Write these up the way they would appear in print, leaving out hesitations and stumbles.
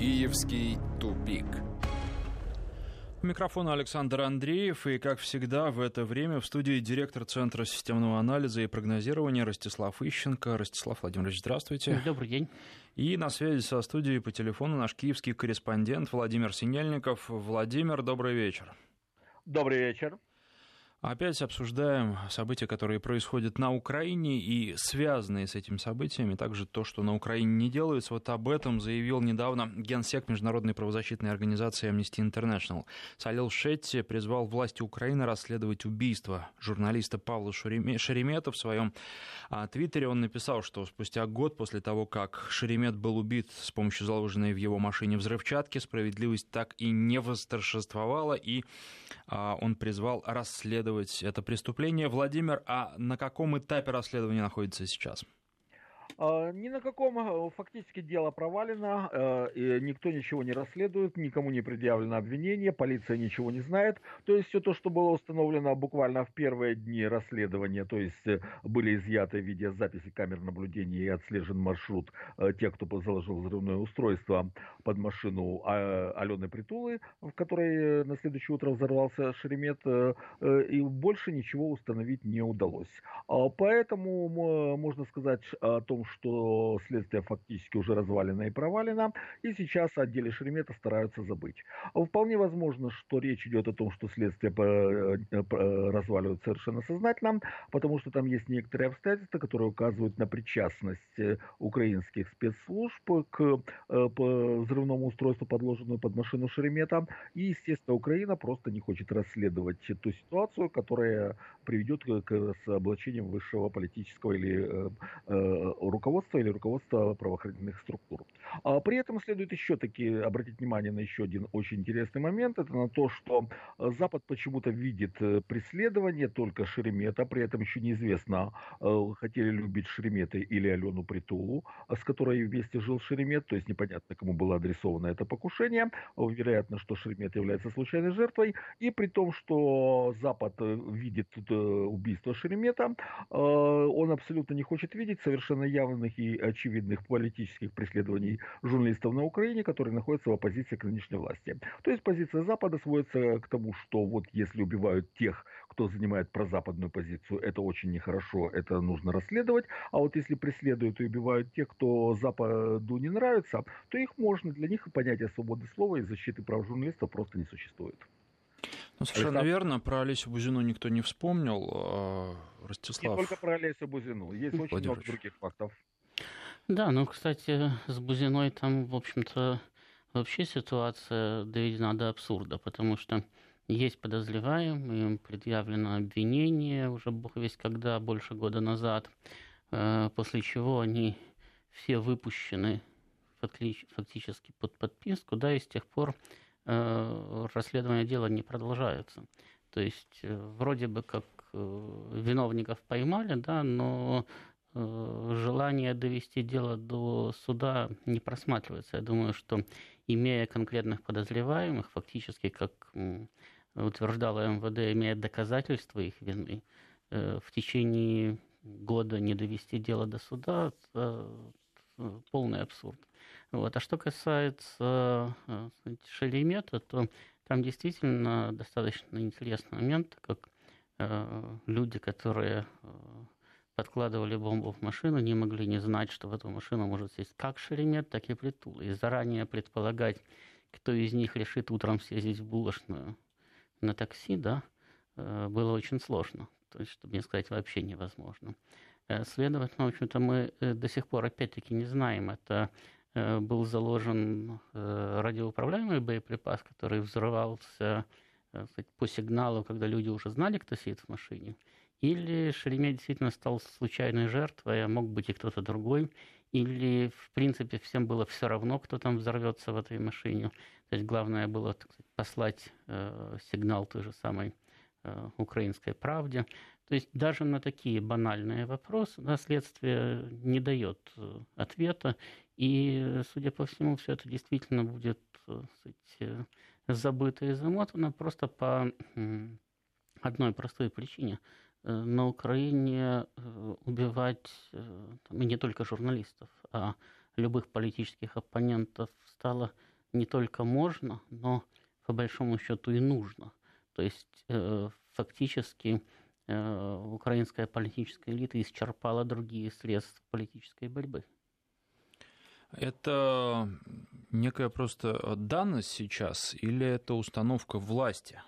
Киевский тупик. У микрофона Александр Андреев, и, как всегда, в это время в студии директор Центра системного анализа и прогнозирования Ростислав Ищенко. Ростислав Владимирович, здравствуйте. Добрый день. И на связи со студией по телефону наш киевский корреспондент Владимир Синельников. Владимир, добрый вечер. Добрый вечер. Опять обсуждаем события, которые происходят на Украине, и связанные с этими событиями также то, что на Украине не делается. Вот об этом заявил недавно генсек Международной правозащитной организации Amnesty International. Салил Шетти призвал власти Украины расследовать убийство журналиста Павла Шеремета. В своем твиттере он написал, что спустя год после того, как Шеремет был убит с помощью заложенной в его машине взрывчатки, справедливость так и не восторжествовала, и он призвал расследовать это преступление. Владимир, а на каком этапе расследования находится сейчас? Ни на каком. Фактически дело провалено, никто ничего не расследует, никому не предъявлено обвинение, полиция ничего не знает. То есть все то, что было установлено буквально в первые дни расследования, то есть были изъяты видеозаписи камер наблюдения и отслежен маршрут тех, кто заложил взрывное устройство под машину Алены Притулы, в которой на следующее утро взорвался Шеремет, и больше ничего установить не удалось. Поэтому можно сказать о том, что следствие фактически уже развалено и провалено, и сейчас о деле Шеремета стараются забыть. Вполне возможно, что речь идет о том, что следствие разваливают совершенно сознательно, потому что там есть некоторые обстоятельства, которые указывают на причастность украинских спецслужб к взрывному устройству, подложенному под машину Шеремета, и, естественно, Украина просто не хочет расследовать ту ситуацию, которая приведет к разоблачению высшего политического или руководства или руководства правоохранительных структур. При этом следует еще-таки обратить внимание на еще один очень интересный момент. Это на то, что Запад почему-то видит преследование только Шеремета. При этом еще неизвестно, хотели ли убить Шеремета или Алену Притулу, с которой вместе жил Шеремет. То есть непонятно, кому было адресовано это покушение. Вероятно, что Шеремет является случайной жертвой. И при том, что Запад видит убийство Шеремета, он абсолютно не хочет видеть совершенно явных и очевидных политических преследований журналистов на Украине, которые находятся в оппозиции к нынешней власти. То есть позиция Запада сводится к тому, что вот если убивают тех, кто занимает прозападную позицию, это очень нехорошо, это нужно расследовать. А вот если преследуют и убивают тех, кто Западу не нравится, то их можно, для них понятие свободы слова и защиты прав журналистов просто не существует. Ну, совершенно верно. Про Олесю Бузину никто не вспомнил. Ростислав. Не только про Олесю Бузину. Есть очень много других фактов. Да, ну, кстати, с Бузиной там, в общем-то, вообще ситуация доведена до абсурда, потому что есть подозреваемый, им предъявлено обвинение уже бог весть когда, больше года назад, после чего они все выпущены фактически под подписку, да, и с тех пор расследование дела не продолжается. То есть вроде бы как виновников поймали, да, но желание довести дело до суда не просматривается. Я думаю, что имея конкретных подозреваемых, фактически, как утверждала МВД, имея доказательства их вины, в течение года не довести дело до суда – полный абсурд. Вот. А что касается Шеремета, то там действительно достаточно интересный момент, как люди, которые подкладывали бомбу в машину, не могли не знать, что в эту машину может сесть как Шеремет, так и Притула. И заранее предполагать, кто из них решит утром съездить в булочную на такси, да, было очень сложно. То есть, чтобы не сказать, вообще невозможно. Следовательно, в общем-то, мы до сих пор опять-таки не знаем, это был заложен радиоуправляемый боеприпас, который взрывался по сигналу, когда люди уже знали, кто сидит в машине, или Шеремет действительно стал случайной жертвой, а мог быть и кто-то другой, или, в принципе, всем было все равно, кто там взорвется в этой машине. То есть главное было, так сказать, послать сигнал той же самой «Украинской правде». То есть даже на такие банальные вопросы следствие не дает ответа. И, судя по всему, все это действительно будет, кстати, забыто и замотано просто по одной простой причине. На Украине убивать там, и не только журналистов, а любых политических оппонентов стало не только можно, но по большому счету и нужно. То есть фактически украинская политическая элита исчерпала другие средства политической борьбы. Это некая просто данность сейчас или это установка власти?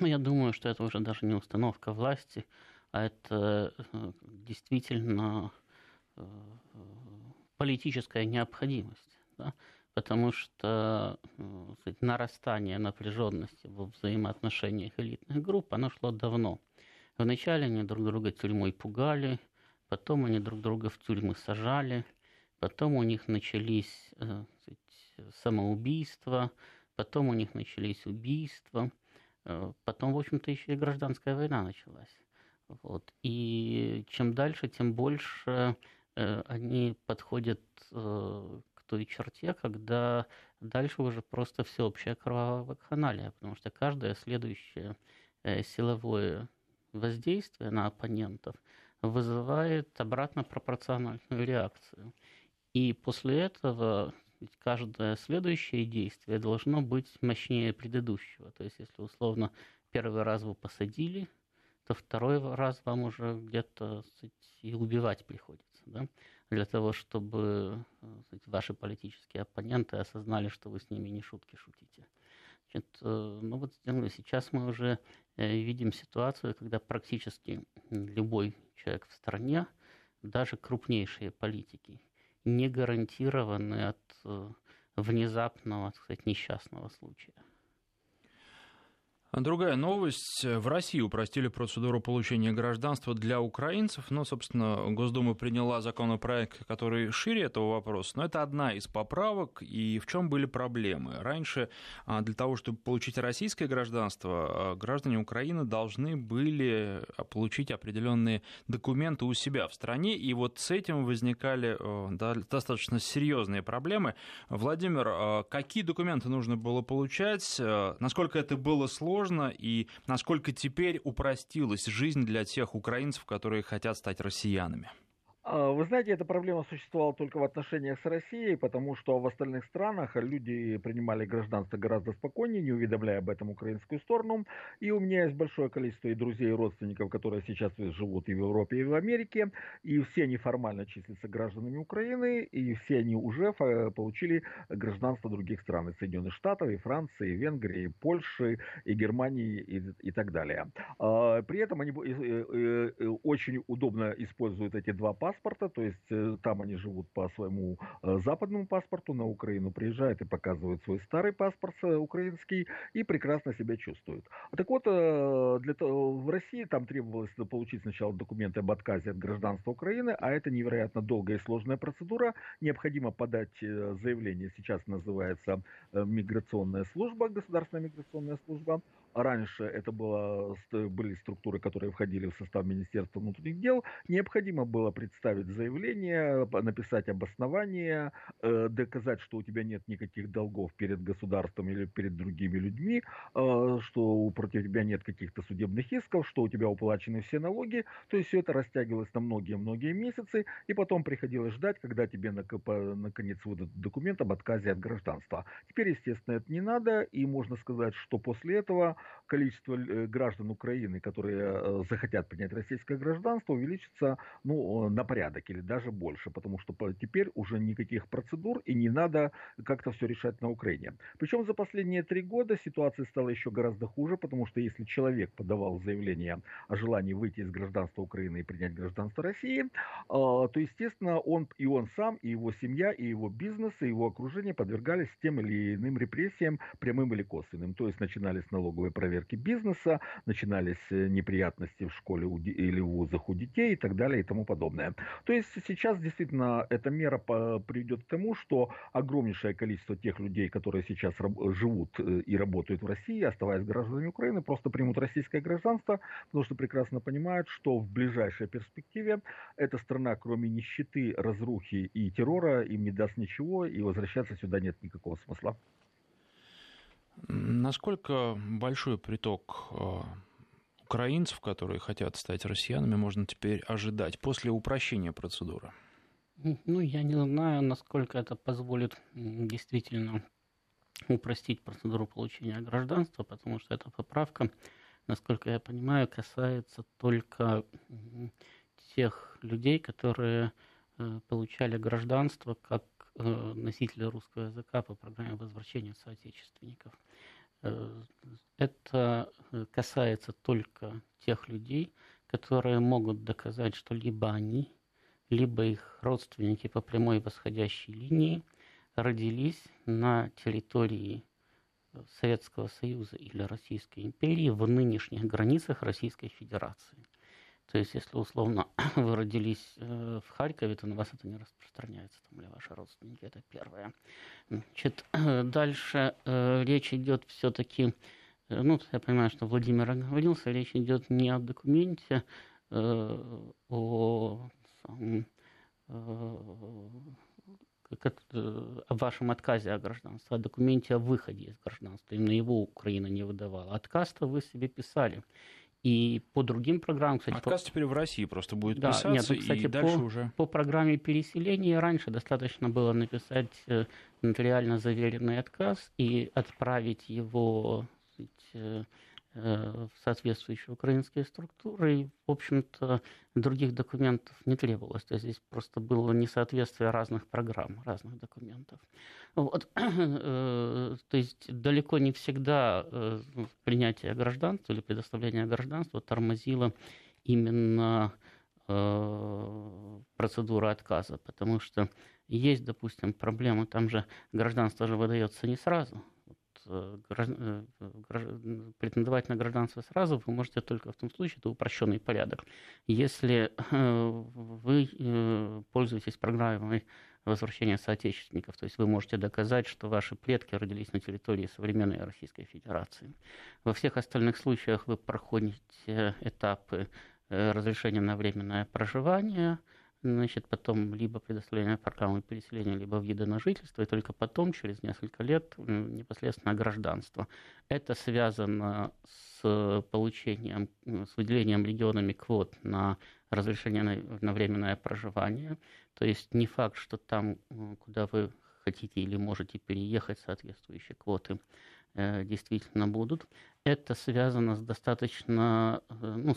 Я думаю, что это уже даже не установка власти, а это действительно политическая необходимость, да? Потому что нарастание напряженности во взаимоотношениях элитных групп, оно шло давно. Вначале они друг друга тюрьмой пугали, потом они друг друга в тюрьмы сажали, потом у них начались самоубийства, потом у них начались убийства, потом, в общем-то, еще и гражданская война началась. Вот. И чем дальше, тем больше они подходят к той черте, когда дальше уже просто всеобщая кровавая вакханалия, потому что каждое следующее силовое воздействие на оппонентов вызывает обратно пропорциональную реакцию. И после этого ведь каждое следующее действие должно быть мощнее предыдущего. То есть, если условно первый раз вы посадили, то второй раз вам уже где-то и убивать приходится, да? Для того, чтобы ваши политические оппоненты осознали, что вы с ними не шутки шутите. Значит, ну вот сейчас мы уже видим ситуацию, когда практически любой человек в стране, даже крупнейшие политики, не гарантированы от внезапного, так сказать, несчастного случая. Другая новость. В России упростили процедуру получения гражданства для украинцев. Но, собственно, Госдума приняла законопроект, который шире этого вопроса. Но это одна из поправок. И в чем были проблемы? Раньше для того, чтобы получить российское гражданство, граждане Украины должны были получить определенные документы у себя в стране. И вот с этим возникали достаточно серьезные проблемы. Владимир, какие документы нужно было получать? Насколько это было сложно? И насколько теперь упростилась жизнь для тех украинцев, которые хотят стать россиянами? Вы знаете, эта проблема существовала только в отношениях с Россией, потому что в остальных странах люди принимали гражданство гораздо спокойнее, не уведомляя об этом украинскую сторону. И у меня есть большое количество и друзей, и родственников, которые сейчас живут и в Европе, и в Америке. И все они формально числятся гражданами Украины, и все они уже получили гражданство других стран. И Соединенных Штатов, и Франции, и Венгрии, и Польши, и Германии, и так далее. При этом они очень удобно используют эти два паспорта. То есть там они живут по своему западному паспорту, на Украину приезжают и показывают свой старый паспорт украинский и прекрасно себя чувствуют. Так вот, в России там требовалось получить сначала документы об отказе от гражданства Украины, а это невероятно долгая и сложная процедура. Необходимо подать заявление, сейчас называется миграционная служба, государственная миграционная служба. Раньше это были структуры, которые входили в состав Министерства внутренних дел. Необходимо было представить заявление, написать обоснование, доказать, что у тебя нет никаких долгов перед государством или перед другими людьми, что против тебя нет каких-то судебных исков, что у тебя уплачены все налоги. То есть все это растягивалось на многие-многие месяцы, и потом приходилось ждать, когда тебе наконец выдадут документ об отказе от гражданства. Теперь, естественно, это не надо, и можно сказать, что после этого количество граждан Украины, которые захотят принять российское гражданство, увеличится на порядок или даже больше, потому что теперь уже никаких процедур и не надо как-то все решать на Украине. Причем за последние 3 года ситуация стала еще гораздо хуже, потому что если человек подавал заявление о желании выйти из гражданства Украины и принять гражданство России, то, естественно, он сам, и его семья, и его бизнес, и его окружение подвергались тем или иным репрессиям, прямым или косвенным. То есть начинались налоговые проверки бизнеса, начинались неприятности в школе или в вузах у детей и так далее и тому подобное. То есть сейчас действительно эта мера приведет к тому, что огромнейшее количество тех людей, которые сейчас живут и работают в России, оставаясь гражданами Украины, просто примут российское гражданство, потому что прекрасно понимают, что в ближайшей перспективе эта страна, кроме нищеты, разрухи и террора, им не даст ничего, и возвращаться сюда нет никакого смысла. Насколько большой приток украинцев, которые хотят стать россиянами, можно теперь ожидать после упрощения процедуры? Ну, я не знаю, насколько это позволит действительно упростить процедуру получения гражданства, потому что эта поправка, насколько я понимаю, касается только тех людей, которые получали гражданство как носители русского языка по программе возвращения соотечественников. Это касается только тех людей, которые могут доказать, что либо они, либо их родственники по прямой восходящей линии родились на территории Советского Союза или Российской империи в нынешних границах Российской Федерации. То есть, если условно вы родились в Харькове, то на вас это не распространяется, там ли ваши родственники, это первое. Значит, дальше речь идет все-таки, ну, я понимаю, что Владимир оговорился, речь идет не о документе, о вашем отказе от гражданства, о документе о выходе из гражданства. Именно его Украина не выдавала. Отказ-то вы себе писали. И по другим программам... Кстати, отказ теперь в России просто будет писаться, да, нет, ну, кстати, и дальше уже... По программе переселения раньше достаточно было написать нотариально заверенный отказ и отправить его в соответствующие украинские структуры, и, в общем-то, других документов не требовалось. То есть здесь просто было несоответствие разных программ, разных документов. Вот. То есть далеко не всегда принятие гражданства или предоставление гражданства тормозило именно процедура отказа, потому что есть, допустим, проблема, там же гражданство же выдается не сразу. Претендовать на гражданство сразу вы можете только в том случае, это упрощенный порядок. Если вы пользуетесь программой возвращения соотечественников, то есть вы можете доказать, что ваши предки родились на территории современной Российской Федерации. Во всех остальных случаях вы проходите этапы разрешения на временное проживание, значит, потом либо предоставление программы переселения, либо вида на жительство, и только потом, через несколько лет, непосредственно гражданство. Это связано с получением, с выделением регионами квот на разрешение на временное проживание. То есть не факт, что там, куда вы хотите или можете переехать, соответствующие квоты действительно будут. Это связано с достаточно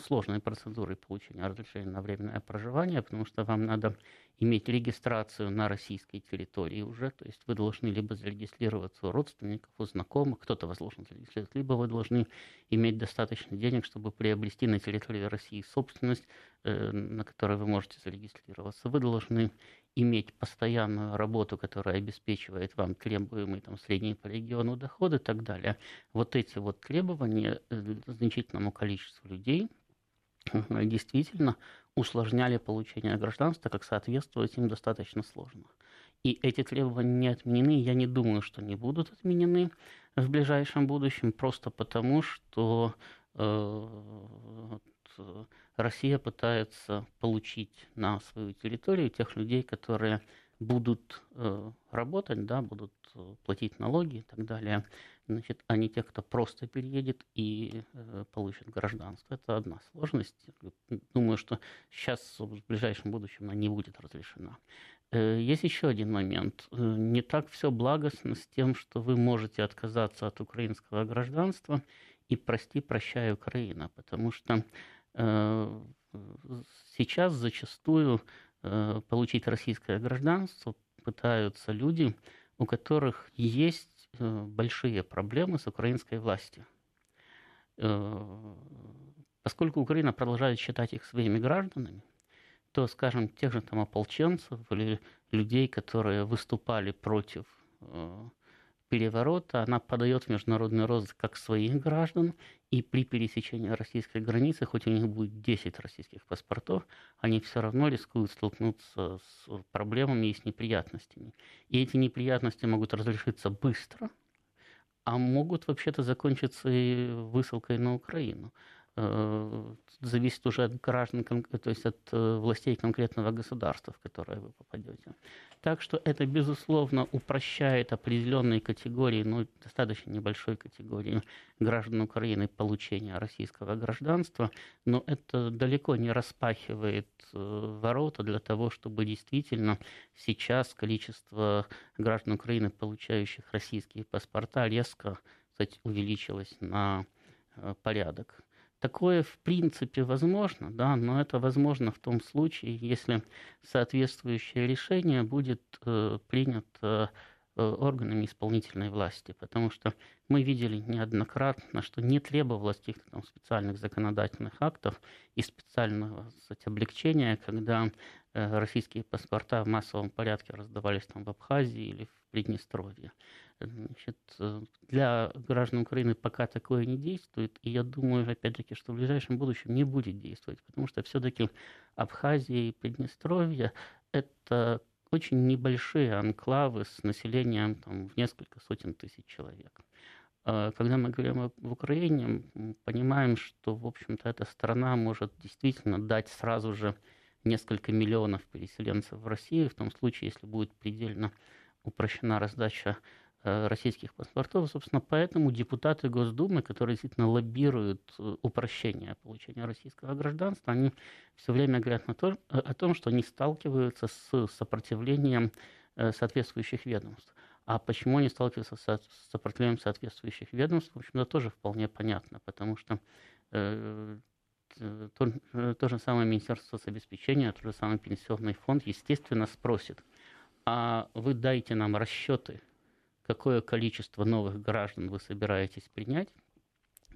сложной процедурой получения разрешения на временное проживание, потому что вам надо иметь регистрацию на российской территории уже, то есть вы должны либо зарегистрироваться у родственников, у знакомых, кто-то вас должен зарегистрировать, либо вы должны иметь достаточно денег, чтобы приобрести на территории России собственность, на которой вы можете зарегистрироваться. Вы должны иметь постоянную работу, которая обеспечивает вам требуемые там средние по региону доходы и так далее. Вот эти вот требования значительному количеству людей действительно усложняли получение гражданства, как соответствовать им достаточно сложно. И эти требования не отменены, я не думаю, что они будут отменены в ближайшем будущем, просто потому, что Россия пытается получить на свою территорию тех людей, которые будут работать, да, будут платить налоги и так далее, значит, а не тех, кто просто переедет и получит гражданство. Это одна сложность. Думаю, что сейчас, в ближайшем будущем, она не будет разрешена. Есть еще один момент. Не так все благостно с тем, что вы можете отказаться от украинского гражданства и прости-прощай, Украина, потому что сейчас зачастую получить российское гражданство пытаются люди, у которых есть большие проблемы с украинской властью. Поскольку Украина продолжает считать их своими гражданами, то, скажем, тех же там ополченцев или людей, которые выступали против переворота, она подает в международный розыск как своих граждан, и при пересечении российской границы, хоть у них будет 10 российских паспортов, они все равно рискуют столкнуться с проблемами и с неприятностями. И эти неприятности могут разрешиться быстро, а могут вообще-то закончиться и высылкой на Украину. зависит уже от граждан, то есть от властей конкретного государства, в которое вы попадете. Так что это, безусловно, упрощает определенные категории, ну, достаточно небольшой категории граждан Украины получения российского гражданства, но это далеко не распахивает ворота для того, чтобы действительно сейчас количество граждан Украины, получающих российские паспорта, резко, кстати, увеличилось на порядок. Такое, в принципе, возможно, да, но это возможно в том случае, если соответствующее решение будет принято органами исполнительной власти, потому что мы видели неоднократно, что не требовалось каких-то там специальных законодательных актов и специального, кстати, облегчения, когда российские паспорта в массовом порядке раздавались там в Абхазии или в Приднестровье. Значит, для граждан Украины пока такое не действует, и я думаю, опять-таки, что в ближайшем будущем не будет действовать, потому что все-таки Абхазия и Приднестровье – это очень небольшие анклавы с населением там, в несколько сотен тысяч человек. Когда мы говорим об Украине, мы понимаем, что, в общем-то, эта страна может действительно дать сразу же несколько миллионов переселенцев в Россию, в том случае, если будет предельно упрощена раздача российских паспортов. Собственно, поэтому депутаты Госдумы, которые действительно лоббируют упрощение получения российского гражданства, они все время говорят о том, что они сталкиваются с сопротивлением соответствующих ведомств. А почему они сталкиваются с сопротивлением соответствующих ведомств, в общем-то, тоже вполне понятно, потому что то же самое Министерство соцобеспечения, тот же самый Пенсионный фонд, естественно, спросит, а вы дайте нам расчеты, какое количество новых граждан вы собираетесь принять,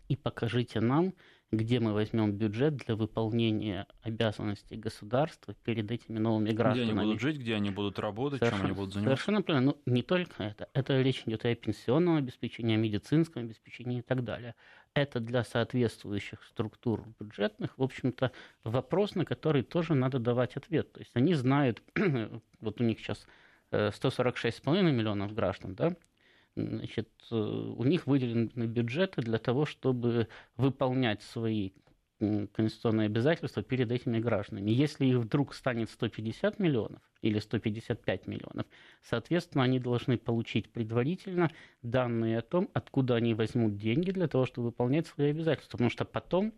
и покажите нам, где мы возьмем бюджет для выполнения обязанностей государства перед этими новыми гражданами. Где они будут жить, где они будут работать, совершенно, чем они будут заниматься. Совершенно правильно. Но не только это. Это речь идет и о пенсионном обеспечении, о медицинском обеспечении и так далее. Это для соответствующих структур бюджетных, в общем-то, вопрос, на который тоже надо давать ответ. То есть они знают, вот у них сейчас 146,5 миллионов граждан, да, значит, у них выделены бюджеты для того, чтобы выполнять свои конституционные обязательства перед этими гражданами. Если их вдруг станет 150 миллионов или 155 миллионов, соответственно, они должны получить предварительно данные о том, откуда они возьмут деньги для того, чтобы выполнять свои обязательства. Потому что потом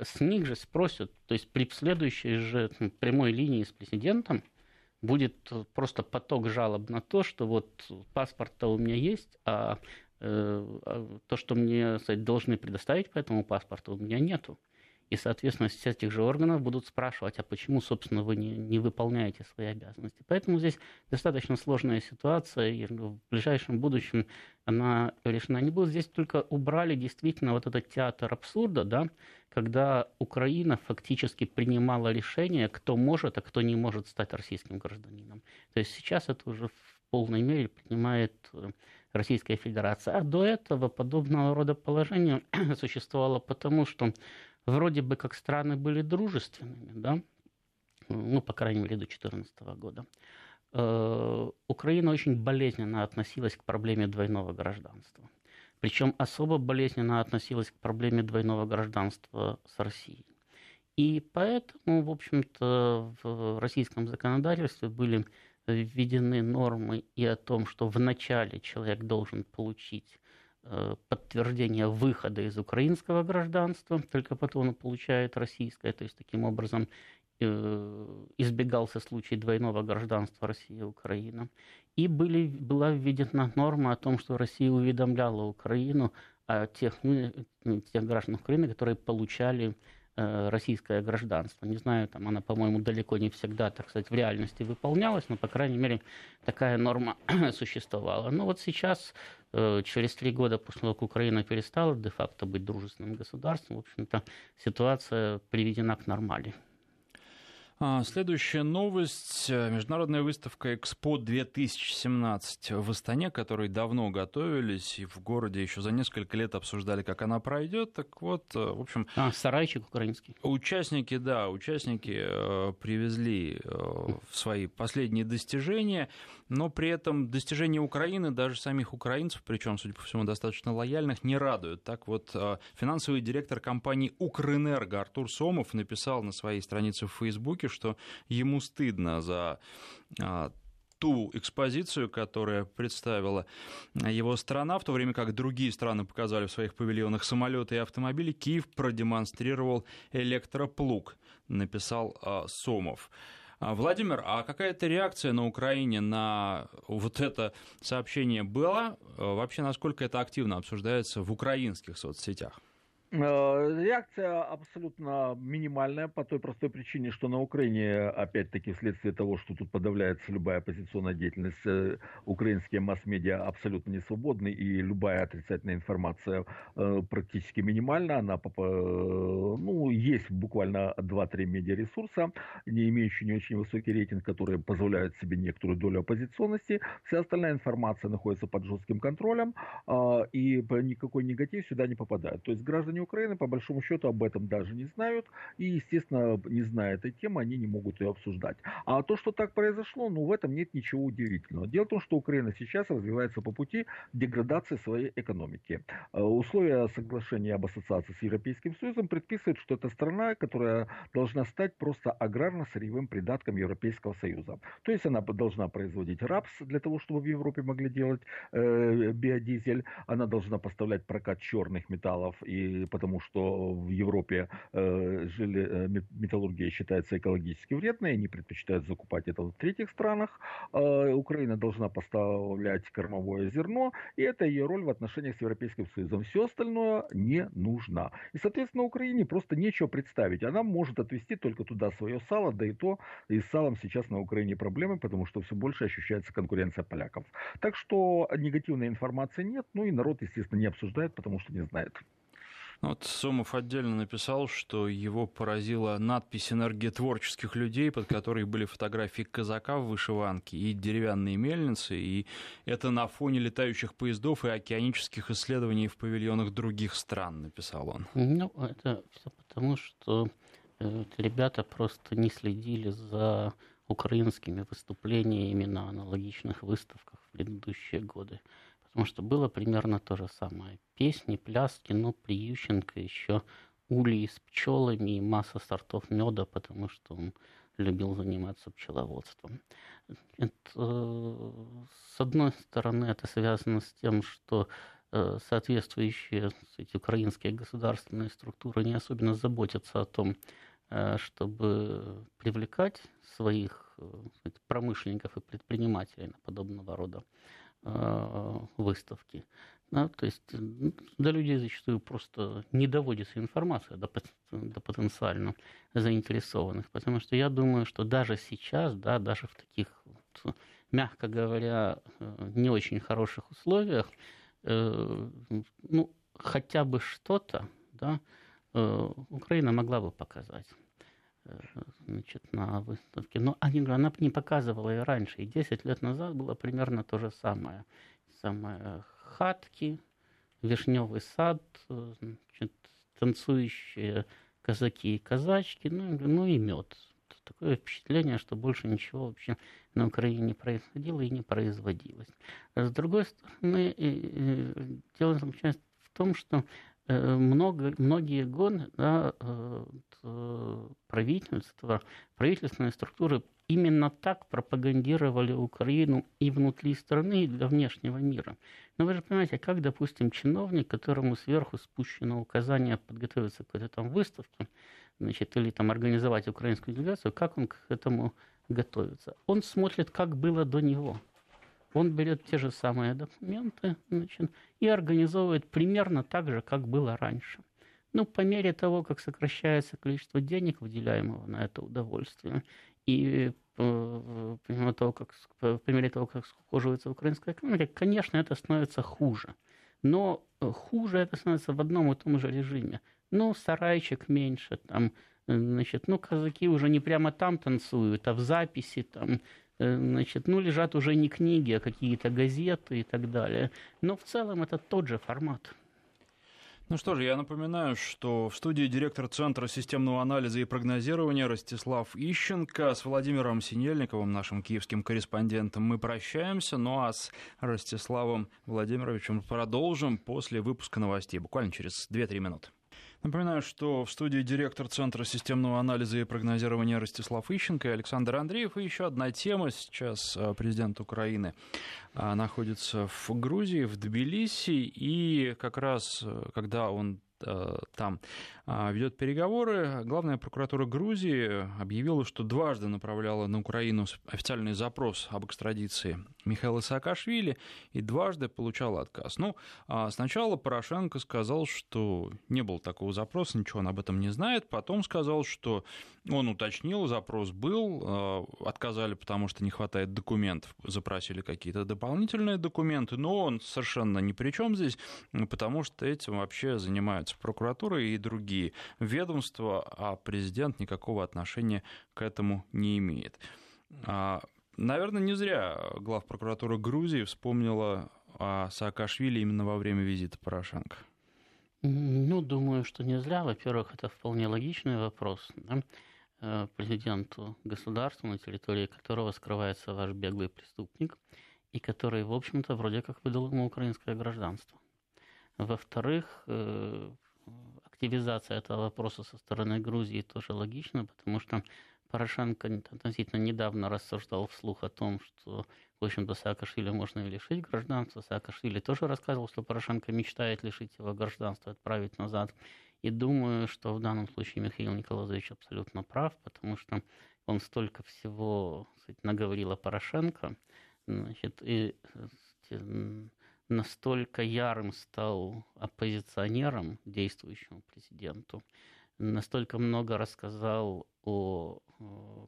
с них же спросят, то есть при следующей же прямой линии с президентом будет просто поток жалоб на то, что вот паспорт-то у меня есть, а то, что мне, кстати, должны предоставить по этому паспорту, у меня нету. И, соответственно, все этих же органов будут спрашивать, а почему, собственно, вы не выполняете свои обязанности. Поэтому здесь достаточно сложная ситуация, и в ближайшем будущем она решена не будет. Здесь только убрали действительно вот этот театр абсурда, да, когда Украина фактически принимала решение, кто может, а кто не может стать российским гражданином. То есть сейчас это уже в полной мере принимает Российская Федерация. А до этого подобного рода положение существовало потому, что вроде бы как страны были дружественными, да, ну, по крайней мере, до 2014 года. Украина очень болезненно относилась к проблеме двойного гражданства. Причем особо болезненно относилась к проблеме двойного гражданства с Россией. И поэтому, в общем-то, в российском законодательстве были введены нормы и о том, что вначале человек должен получить подтверждение выхода из украинского гражданства, только потом он получает российское, то есть таким образом избегался случай двойного гражданства России и Украины. И была введена норма о том, что Россия уведомляла Украину о тех граждан Украины, которые получали российское гражданство. Не знаю, там она, по-моему, далеко не всегда, так сказать, в реальности выполнялась, но, по крайней мере, такая норма существовала. Но вот сейчас, через 3 года после того, как Украина перестала де-факто быть дружественным государством, в общем-то, ситуация приведена к нормали. Следующая новость. Международная выставка «Экспо-2017» в Астане, к которой давно готовились, и в городе еще за несколько лет обсуждали, как она пройдет. Так вот, в общем... сарайчик украинский. Участники привезли свои последние достижения, но при этом достижения Украины, даже самих украинцев, причем, судя по всему, достаточно лояльных, не радуют. Так вот, финансовый директор компании «Укрэнерго» Артур Сомов написал на своей странице в Фейсбуке, что ему стыдно за ту экспозицию, которую представила его страна, в то время как другие страны показали в своих павильонах самолеты и автомобили, Киев продемонстрировал электроплуг, написал Сомов. Владимир, а какая-то реакция на Украине на вот это сообщение была? Вообще, насколько это активно обсуждается в украинских соцсетях? Реакция абсолютно минимальная по той простой причине, что на Украине, опять-таки, вследствие того, что тут подавляется любая оппозиционная деятельность, украинские масс-медиа абсолютно не свободны, и любая отрицательная информация практически минимальна. Она есть буквально 2-3 медиаресурса, не имеющие не очень высокий рейтинг, которые позволяют себе некоторую долю оппозиционности. Вся остальная информация находится под жестким контролем, и никакой негатив сюда не попадает. То есть граждане Украины, по большому счету, об этом даже не знают. И, естественно, не зная этой темы, они не могут ее обсуждать. А то, что так произошло, в этом нет ничего удивительного. Дело в том, что Украина сейчас развивается по пути деградации своей экономики. Условия соглашения об ассоциации с Европейским Союзом предписывают, что это страна, которая должна стать просто аграрно-сырьевым придатком Европейского Союза. То есть она должна производить рапс для того, чтобы в Европе могли делать биодизель. Она должна поставлять прокат черных металлов, и потому что в Европе металлургия считается экологически вредной, они предпочитают закупать это в третьих странах. Украина должна поставлять кормовое зерно, и это ее роль в отношениях с Европейским Союзом. Все остальное не нужно. И, соответственно, Украине просто нечего представить. Она может отвезти только туда свое сало, да и то, и с салом сейчас на Украине проблемы, потому что все больше ощущается конкуренция поляков. Так что негативной информации нет, и народ, естественно, не обсуждает, потому что не знает. Сомов отдельно написал, что его поразила надпись энерготворческих людей, под которой были фотографии казака в вышиванке и деревянные мельницы, и это на фоне летающих поездов и океанических исследований в павильонах других стран, написал он. Это все потому, что ребята просто не следили за украинскими выступлениями на аналогичных выставках в предыдущие годы. Потому что было примерно то же самое. Песни, пляски, при Ющенко еще улей с пчелами и масса сортов меда, потому что он любил заниматься пчеловодством. Это, с одной стороны, это связано с тем, что соответствующие украинские государственные структуры не особенно заботятся о том, чтобы привлекать своих промышленников и предпринимателей на подобного рода выставки. То есть до людей зачастую просто не доводится информация до потенциально заинтересованных, потому что я думаю, что даже сейчас, даже в таких, мягко говоря, не очень хороших условиях, хотя бы что-то, Украина могла бы показать на выставке. Но она не показывала и раньше. И 10 лет назад было примерно то же самое. Хатки, вишневый сад, танцующие казаки и казачки, и мед. Такое впечатление, что больше ничего вообще на Украине не происходило и не производилось. С другой стороны, дело заключается в том, что многие годы правительственные структуры именно так пропагандировали Украину и внутри страны, и для внешнего мира. Но вы же понимаете, как, допустим, чиновник, которому сверху спущено указание подготовиться к какой-то выставке, или организовать украинскую делегацию, как он к этому готовится? Он смотрит, как было до него. Он берет те же самые документы, и организовывает примерно так же, как было раньше. По мере того, как сокращается количество денег, выделяемого на это удовольствие, и по мере того, как скукоживается украинская экономика, конечно, это становится хуже. Но хуже это становится в одном и том же режиме. Сарайчик меньше, Значит, ну, казаки уже не прямо там танцуют, а в записи там. Значит, ну, лежат уже не книги, а какие-то газеты и так далее. Но в целом это тот же формат. Ну что же, я напоминаю, что в студии директор Центра системного анализа и прогнозирования Ростислав Ищенко. С Владимиром Синельниковым, нашим киевским корреспондентом, мы прощаемся. Ну а с Ростиславом Владимировичем продолжим после выпуска новостей, буквально через 2-3 минуты. Напоминаю, что в студии директор Центра системного анализа и прогнозирования Ростислав Ищенко и Александр Андреев. И еще одна тема. Сейчас президент Украины находится в Грузии, в Тбилиси. И как раз, когда он там ведет переговоры, главная прокуратура Грузии объявила, что дважды направляла на Украину официальный запрос об экстрадиции Михаила Саакашвили и дважды получала отказ. Ну, сначала Порошенко сказал, что не было такого запроса, ничего он об этом не знает. Потом сказал, что он уточнил, запрос был, отказали, потому что не хватает документов, запросили какие-то дополнительные документы, но он совершенно ни при чем здесь, потому что этим вообще занимаются прокуратура и другие ведомства, а президент никакого отношения к этому не имеет. Наверное, не зря главпрокуратура Грузии вспомнила о Саакашвили именно во время визита Порошенко. Ну, думаю, что не зря. Во-первых, это вполне логичный вопрос, да? Президенту государства, на территории которого скрывается ваш беглый преступник, и который, в общем-то, вроде как выдал ему украинское гражданство. Во-вторых, активизация этого вопроса со стороны Грузии тоже логична, потому что Порошенко относительно недавно рассуждал вслух о том, что, в общем-то, Саакашвили можно и лишить гражданства. Саакашвили тоже рассказывал, что Порошенко мечтает лишить его гражданства, отправить назад. И думаю, что в данном случае Михаил Николаевич абсолютно прав, потому что он столько всего, кстати, наговорил о Порошенко, значит, и настолько ярым стал оппозиционером действующему президенту, настолько много рассказал о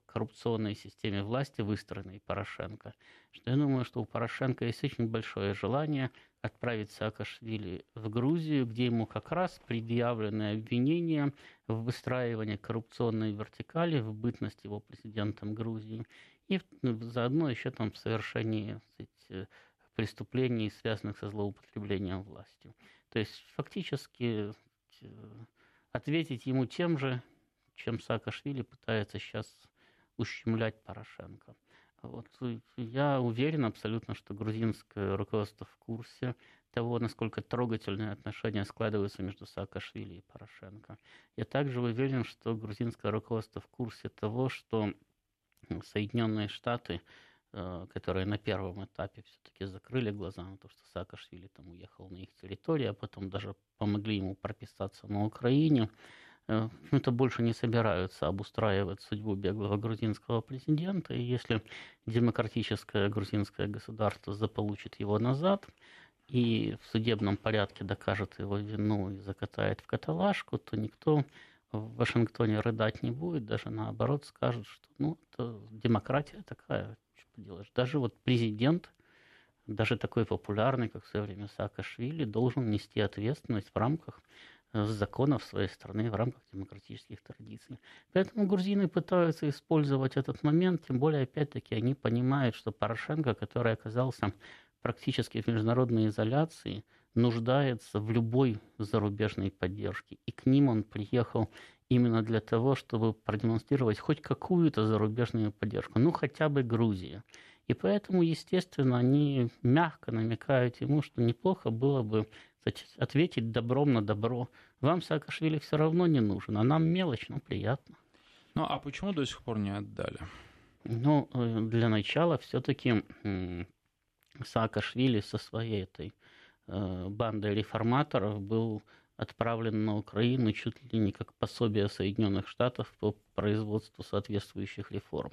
коррупционной системе власти, выстроенной Порошенко, что я думаю, что у Порошенко есть очень большое желание отправить Саакашвили в Грузию, где ему как раз предъявлены обвинения в выстраивании коррупционной вертикали, в бытность его президентом Грузии, и заодно еще там в совершении, кстати, преступлений, связанных со злоупотреблением властью. То есть фактически ответить ему тем же, чем Саакашвили пытается сейчас ущемлять Порошенко. Вот, я уверен абсолютно, что грузинское руководство в курсе того, насколько трогательные отношения складываются между Саакашвили и Порошенко. Я также уверен, что грузинское руководство в курсе того, что Соединенные Штаты, которые на первом этапе все-таки закрыли глаза на то, что Саакашвили там уехал на их территорию, а потом даже помогли ему прописаться на Украине, это больше не собираются обустраивать судьбу беглого грузинского президента. И если демократическое грузинское государство заполучит его назад и в судебном порядке докажет его вину и закатает в каталажку, то никто в Вашингтоне рыдать не будет, даже наоборот скажут, что ну, это демократия такая, что поделаешь. Даже вот президент, даже такой популярный, как в свое время Саакашвили, должен нести ответственность в рамках законов своей страны, в рамках демократических традиций. Поэтому грузины пытаются использовать этот момент, тем более, опять-таки, они понимают, что Порошенко, который оказался практически в международной изоляции, нуждается в любой зарубежной поддержке. И к ним он приехал именно для того, чтобы продемонстрировать хоть какую-то зарубежную поддержку, ну хотя бы Грузия. И поэтому, естественно, они мягко намекают ему, что неплохо было бы, кстати, ответить добром на добро. Вам Саакашвили все равно не нужен, а нам мелочь, но приятно. Ну а почему до сих пор не отдали? Ну, для начала все-таки Саакашвили со своей этой бандой реформаторов был отправлен на Украину чуть ли не как пособие Соединенных Штатов по производству соответствующих реформ.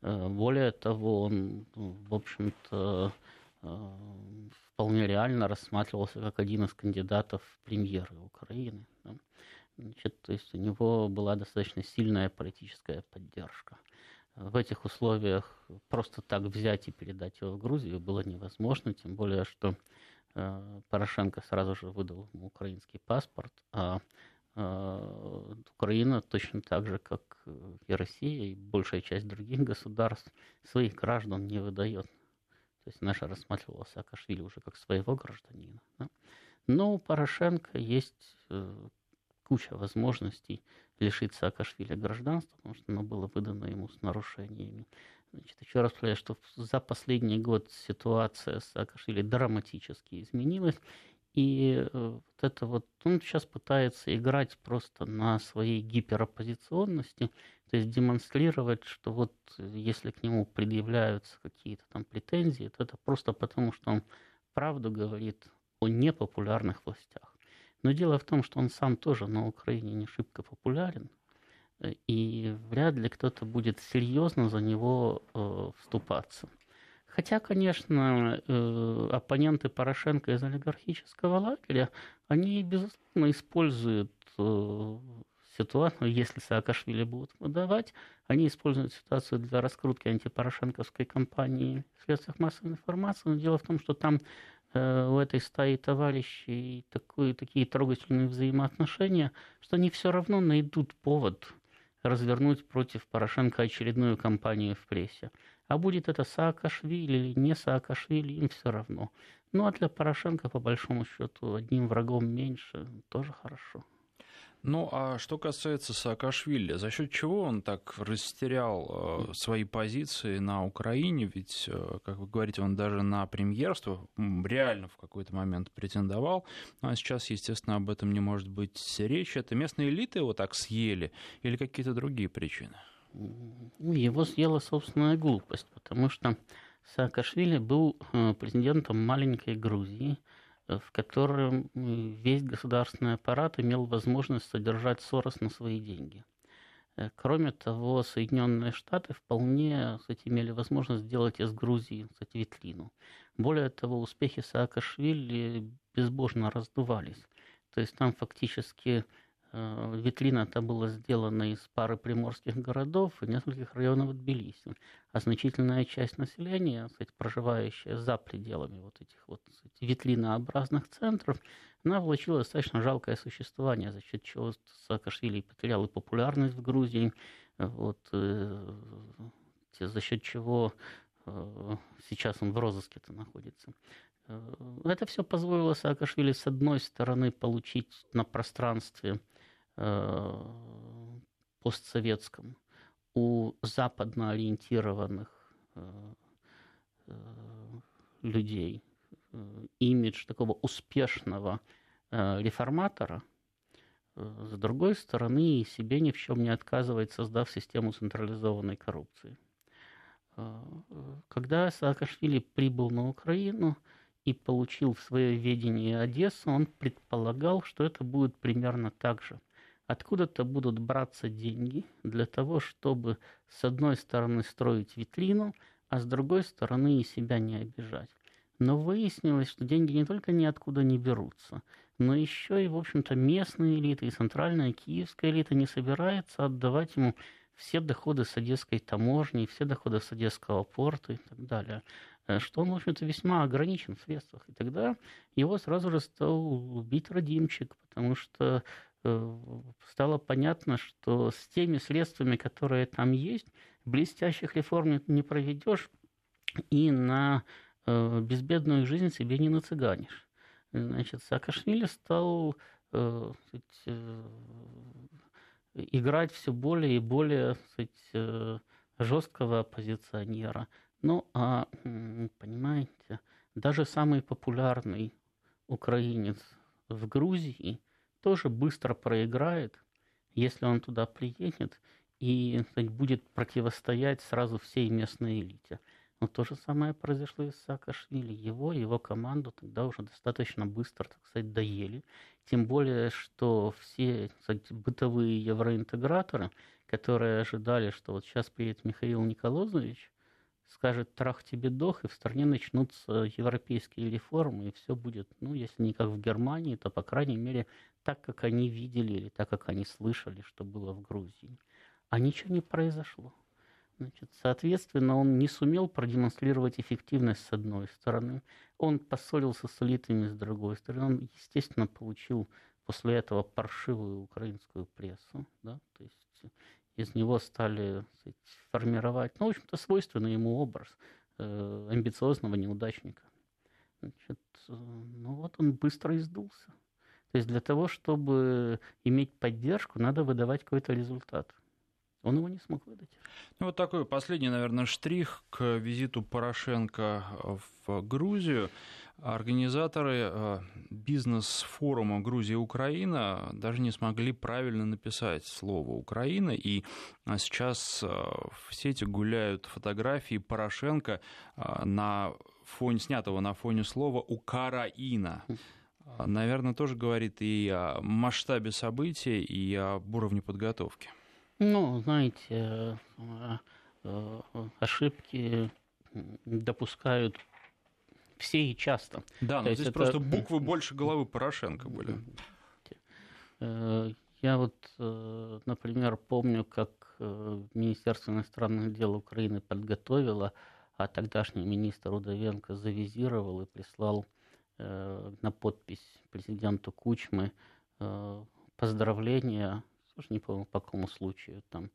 Более того, он, в общем-то, вполне реально рассматривался как один из кандидатов в премьеры Украины. Значит, то есть у него была достаточно сильная политическая поддержка. В этих условиях просто так взять и передать его в Грузию было невозможно, тем более, что Порошенко сразу же выдал ему украинский паспорт, а Украина точно так же, как и Россия, и большая часть других государств, своих граждан не выдает. То есть наша рассматривала Саакашвили уже как своего гражданина. Да? Но у Порошенко есть куча возможностей лишить Саакашвили гражданства, потому что оно было выдано ему с нарушениями. Значит, еще раз повторяю, что за последний год ситуация с Саакашвили драматически изменилась. И вот это вот, он сейчас пытается играть просто на своей гипероппозиционности, то есть демонстрировать, что вот если к нему предъявляются какие-то там претензии, то это просто потому, что он правду говорит о непопулярных властях. Но дело в том, что он сам тоже на Украине не шибко популярен, и вряд ли кто-то будет серьезно за него вступаться. Хотя, конечно, оппоненты Порошенко из олигархического лагеря, они, безусловно, используют ситуацию, если Саакашвили будут выдавать, они используют ситуацию для раскрутки антипорошенковской кампании в средствах массовой информации. Но дело в том, что там у этой стаи товарищей такие трогательные взаимоотношения, что они все равно найдут повод развернуть против Порошенко очередную кампанию в прессе. А будет это Саакашвили или не Саакашвили, им все равно. Ну а для Порошенко, по большому счету, одним врагом меньше, тоже хорошо. Ну а что касается Саакашвили, за счет чего он так растерял свои позиции на Украине? Ведь, как вы говорите, он даже на премьерство реально в какой-то момент претендовал. А сейчас, естественно, об этом не может быть речи. Это местные элиты его так съели или какие-то другие причины? Его съела собственная глупость, потому что Саакашвили был президентом маленькой Грузии, в котором весь государственный аппарат имел возможность содержать Сорос на свои деньги. Кроме того, Соединенные Штаты вполне, кстати, имели возможность сделать из Грузии, кстати, витрину. Более того, успехи Саакашвили безбожно раздувались. То есть там фактически витрина-то была сделана из пары приморских городов и нескольких районов Тбилиси. А значительная часть населения, кстати, проживающая за пределами вот этих вот, кстати, витринообразных центров, она влачила достаточно жалкое существование, за счет чего Саакашвили потерял и популярность в Грузии, вот, за счет чего сейчас он в розыске-то находится. Это все позволило Саакашвили, с одной стороны, получить на пространстве постсоветском у западно ориентированных людей имидж такого успешного реформатора, с другой стороны, себе ни в чем не отказывает, создав систему централизованной коррупции. Когда Саакашвили прибыл на Украину и получил в свое ведение Одессу, он предполагал, что это будет примерно так же. Откуда-то будут браться деньги для того, чтобы с одной стороны строить витрину, а с другой стороны и себя не обижать. Но выяснилось, что деньги не только ниоткуда не берутся, но еще и, в общем-то, местная элита и центральная киевская элита не собирается отдавать ему все доходы с одесской таможни, все доходы с одесского порта и так далее, что он, в общем-то, весьма ограничен в средствах. И тогда его сразу же стал бить родимчик, потому что стало понятно, что с теми средствами, которые там есть, блестящих реформ не проведешь и на безбедную жизнь себе не нацыганишь. Значит, Саакашвили стал играть все более и более, кстати, жесткого оппозиционера. Ну, а, понимаете, даже самый популярный украинец в Грузии тоже быстро проиграет, если он туда приедет и, кстати, будет противостоять сразу всей местной элите. Но то же самое произошло и с Саакашвили. Его команду тогда уже достаточно быстро, так сказать, доели. Тем более, что все, кстати, бытовые евроинтеграторы, которые ожидали, что вот сейчас приедет Михаил Николозович, скажет «трах тебе дох», и в стране начнутся европейские реформы, и все будет, ну, если не как в Германии, то, по крайней мере, так, как они видели или так, как они слышали, что было в Грузии. А ничего не произошло. Значит, соответственно, он не сумел продемонстрировать эффективность с одной стороны, он поссорился с элитами с другой стороны, он, естественно, получил после этого паршивую украинскую прессу, да, то есть из него стали формировать, ну, в общем-то, свойственный ему образ амбициозного неудачника. Значит, ну вот он быстро издулся. То есть для того, чтобы иметь поддержку, надо выдавать какой-то результат. Он его не смог выдать. Ну, вот такой последний, наверное, штрих к визиту Порошенко в Грузию. Организаторы бизнес-форума «Грузия-Украина» даже не смогли правильно написать слово «Украина». И сейчас в сети гуляют фотографии Порошенко на фоне, снятого на фоне слова «Украина». Наверное, тоже говорит и о масштабе событий, и об уровне подготовки. Ну, знаете, ошибки допускают все и часто. Да, но здесь это... просто буквы больше головы Порошенко были. Я вот, например, помню, как Министерство иностранных дел Украины подготовило, а тогдашний министр Удовенко завизировал и прислал на подпись президенту Кучмы поздравления, уж не помню по какому случаю, там,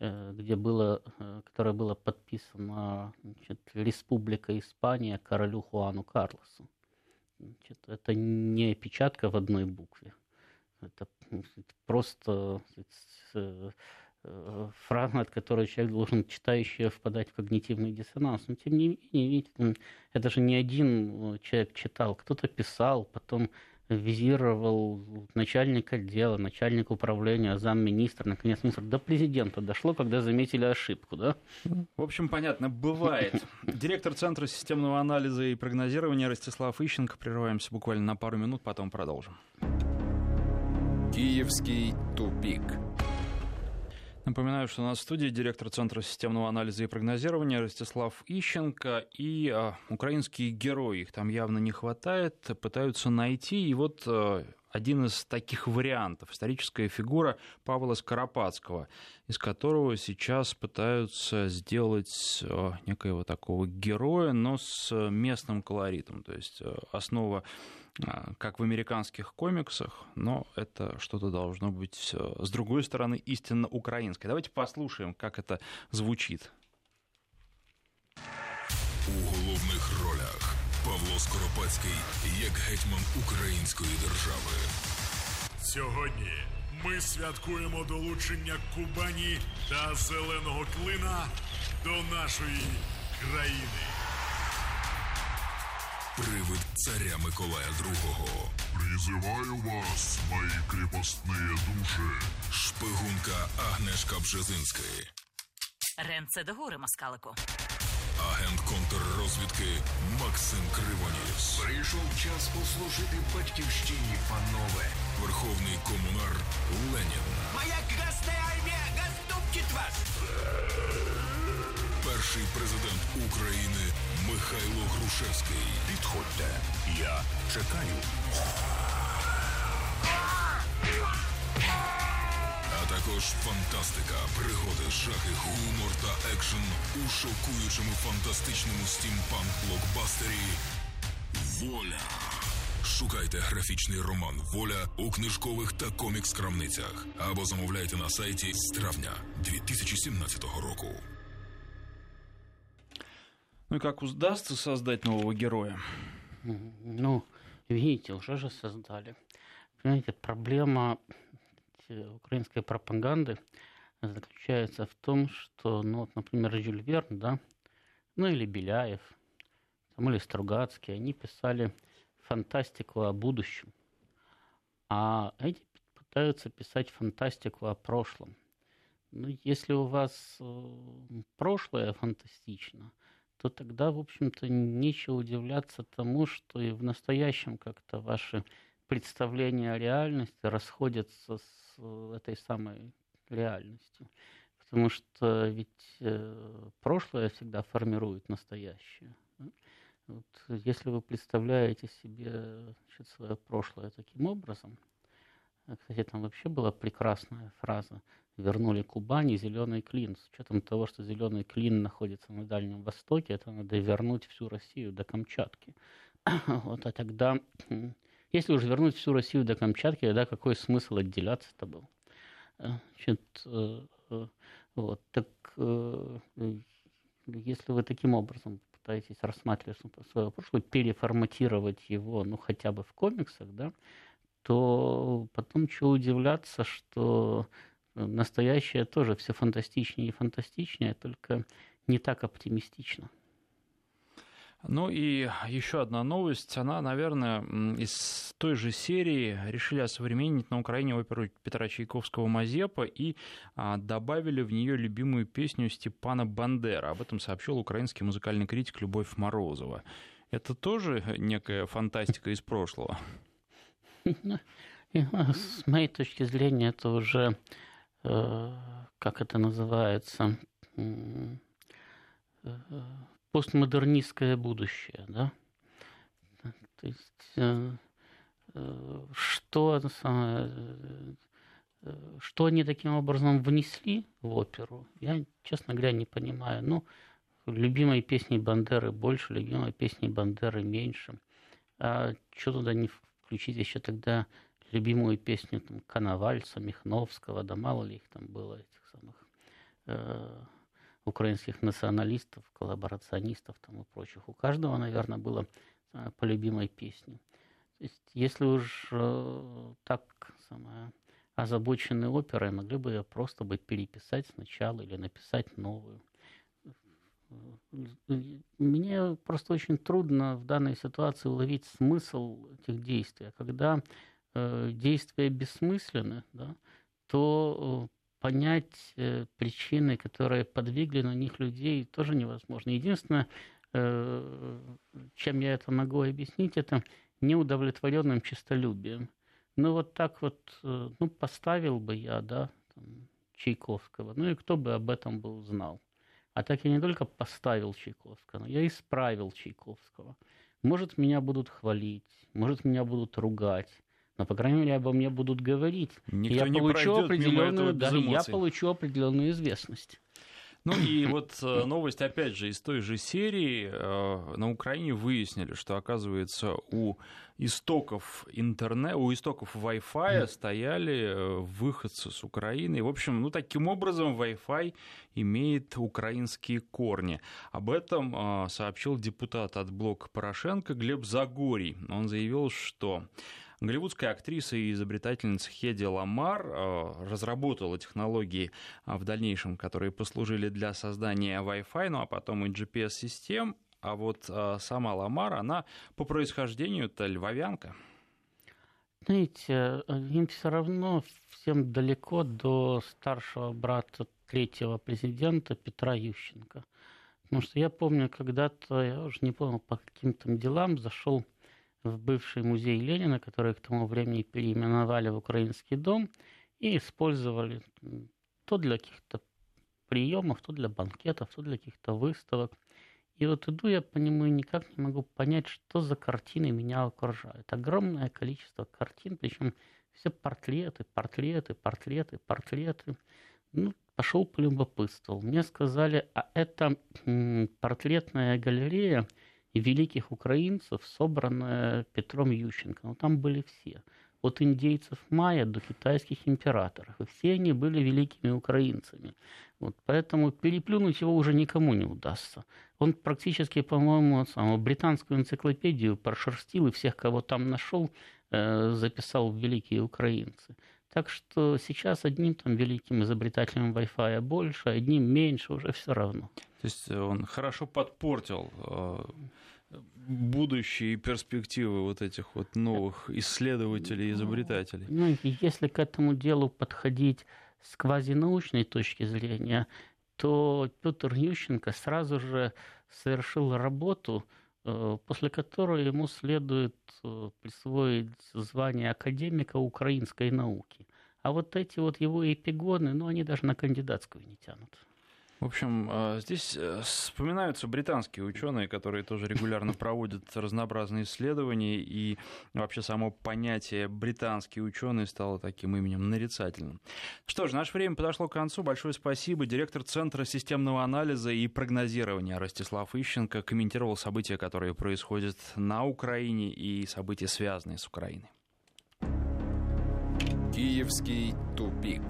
где было, которое было подписано, значит, Республика Испания королю Хуану Карлосу. Значит, это не опечатка в одной букве, это просто фраза, от которой человек должен, читающий, впадать в когнитивный диссонанс. Но тем не менее, видите, это же не один человек читал, кто-то писал, потом визировал начальник отдела, начальник управления, замминистра, наконец, министр. До президента дошло, когда заметили ошибку, да? В общем, понятно, бывает. Директор Центра системного анализа и прогнозирования Ростислав Ищенко. Прерываемся буквально на пару минут, потом продолжим. Киевский тупик. Напоминаю, что у нас в студии директор Центра системного анализа и прогнозирования Ростислав Ищенко, и украинские герои, их там явно не хватает, пытаются найти, и вот один из таких вариантов – историческая фигура Павла Скоропадского, из которого сейчас пытаются сделать некоего такого героя, но с местным колоритом, то есть основа как в американских комиксах, но это что-то должно быть, с другой стороны, истинно украинское. Давайте послушаем, как это звучит. У головных ролях Павло Скоропадський як гетьман української держави. Сьогодні ми святкуємо долучення Кубані та Зеленого Клина до нашої країни. Привид царя Миколая II. Призываю вас, мои крепостные души. Шпигунка Агнешка Бжезинська. Ренце догори, москалику. Агент контррозвідки Максим Кривоніс. Прийшов час послужити батьківщині, панове. Верховний комунар Ленин. Моя красная армия гоступчит вас. Перший президент України Михайло Грушевський. Підходьте, я чекаю. А також фантастика, пригоди, жахи, гумор та екшен у шокуючому фантастичному стімпанк-блокбастері «Воля». Шукайте графічний роман «Воля» у книжкових та комікс-крамницях або замовляйте на сайті з травня 2017 року. Ну и как удастся создать нового героя? Ну, видите, уже же создали. Понимаете, проблема украинской пропаганды заключается в том, что, ну, вот, например, Жюль Верн, да, ну или Беляев, там, или Стругацкий, они писали фантастику о будущем, а эти пытаются писать фантастику о прошлом. Ну, если у вас прошлое фантастично, то тогда, в общем-то, нечего удивляться тому, что и в настоящем как-то ваши представления о реальности расходятся с этой самой реальностью. Потому что ведь прошлое всегда формирует настоящее. Вот если вы представляете себе, значит, свое прошлое таким образом, кстати, там вообще была прекрасная фраза: вернули Кубани, зеленый клин. С учетом того, что зеленый клин находится на Дальнем Востоке, это надо вернуть всю Россию до Камчатки. Вот, а тогда Если уж вернуть всю Россию до Камчатки, тогда какой смысл отделяться-то был? Вот, так если вы таким образом пытаетесь рассматривать свое прошлое, переформатировать его, ну, хотя бы в комиксах, да, то потом чего удивляться, что настоящее тоже все фантастичнее и фантастичнее, только не так оптимистично. Ну и еще одна новость, она, наверное, из той же серии. Решили осовременить на Украине оперу Петра Чайковского «Мазепа» и добавили в нее любимую песню Степана Бандера. Об этом сообщил украинский музыкальный критик Любовь Морозова. Это тоже некая фантастика из прошлого? С моей точки зрения, это уже, как это называется, постмодернистское будущее, да? То есть, что они таким образом внесли в оперу, я, честно говоря, не понимаю. Ну, любимой песни Бандеры больше, любимой песни Бандеры меньше. А что туда не включить еще тогда любимую песню там Коновальца, Михновского, да мало ли их там было, этих самых украинских националистов, коллаборационистов там и прочих. У каждого, наверное, было по любимой песне. То есть, если уж так озабочены оперой, могли бы ее просто бы переписать сначала или написать новую. Мне просто очень трудно в данной ситуации уловить смысл этих действий. Когда действия бессмысленны, да, то понять причины, которые подвигли на них людей, тоже невозможно. Единственное, чем я это могу объяснить, это неудовлетворенным честолюбием. Ну вот так вот, ну поставил бы я, да, там, Чайковского, ну и кто бы об этом был знал. А так я не только поставил Чайковского, но я исправил Чайковского. Может, меня будут хвалить, может, меня будут ругать. Но, по крайней мере, обо мне будут говорить. Никто не пройдет мимо этого без эмоций. Я получу определенную известность. Ну и вот новость, опять же, из той же серии. На Украине выяснили, что, оказывается, у истоков Wi-Fi стояли выходцы с Украины. В общем, ну таким образом Wi-Fi имеет украинские корни. Об этом сообщил депутат от блока Порошенко Глеб Загорий. Он заявил, что голливудская актриса и изобретательница Хеди Ламар разработала технологии в дальнейшем, которые послужили для создания Wi-Fi, ну а потом и GPS-систем. А вот сама Ламар, она по происхождению-то львовянка. Знаете, им все равно всем далеко до старшего брата третьего президента Петра Ющенко. Потому что я помню, когда-то, я уже не помню, по каким-то делам зашел в бывший музей Ленина, который к тому времени переименовали в Украинский дом и использовали то для каких-то приемов, то для банкетов, то для каких-то выставок. И вот иду я по нему и никак не могу понять, что за картины меня окружают. Огромное количество картин, причем все портреты. Ну, пошел полюбопытствовал. Мне сказали, а это портретная галерея великих украинцев, собранная Петром Ющенко. Но там были все. От индейцев майя до китайских императоров. И все они были великими украинцами. Вот, поэтому переплюнуть его уже никому не удастся. Он практически, по-моему, британскую энциклопедию прошерстил и всех, кого там нашел, записал в великие украинцы. Так что сейчас одним там великим изобретателем Wi-Fi больше, одним меньше, уже все равно. То есть он хорошо подпортил будущие перспективы вот этих вот новых исследователей и изобретателей. Ну, если к этому делу подходить с квазинаучной точки зрения, то Петр Ющенко сразу же совершил работу, после которой ему следует присвоить звание академика украинской науки. А вот эти вот его эпигоны, ну, они даже на кандидатскую не тянут. В общем, здесь вспоминаются британские ученые, которые тоже регулярно проводят разнообразные исследования, и вообще само понятие «британские ученые» стало таким именем нарицательным. Что ж, наше время подошло к концу. Большое спасибо. Директор Центра системного анализа и прогнозирования Ростислав Ищенко комментировал события, которые происходят на Украине, и события, связанные с Украиной. Киевский тупик.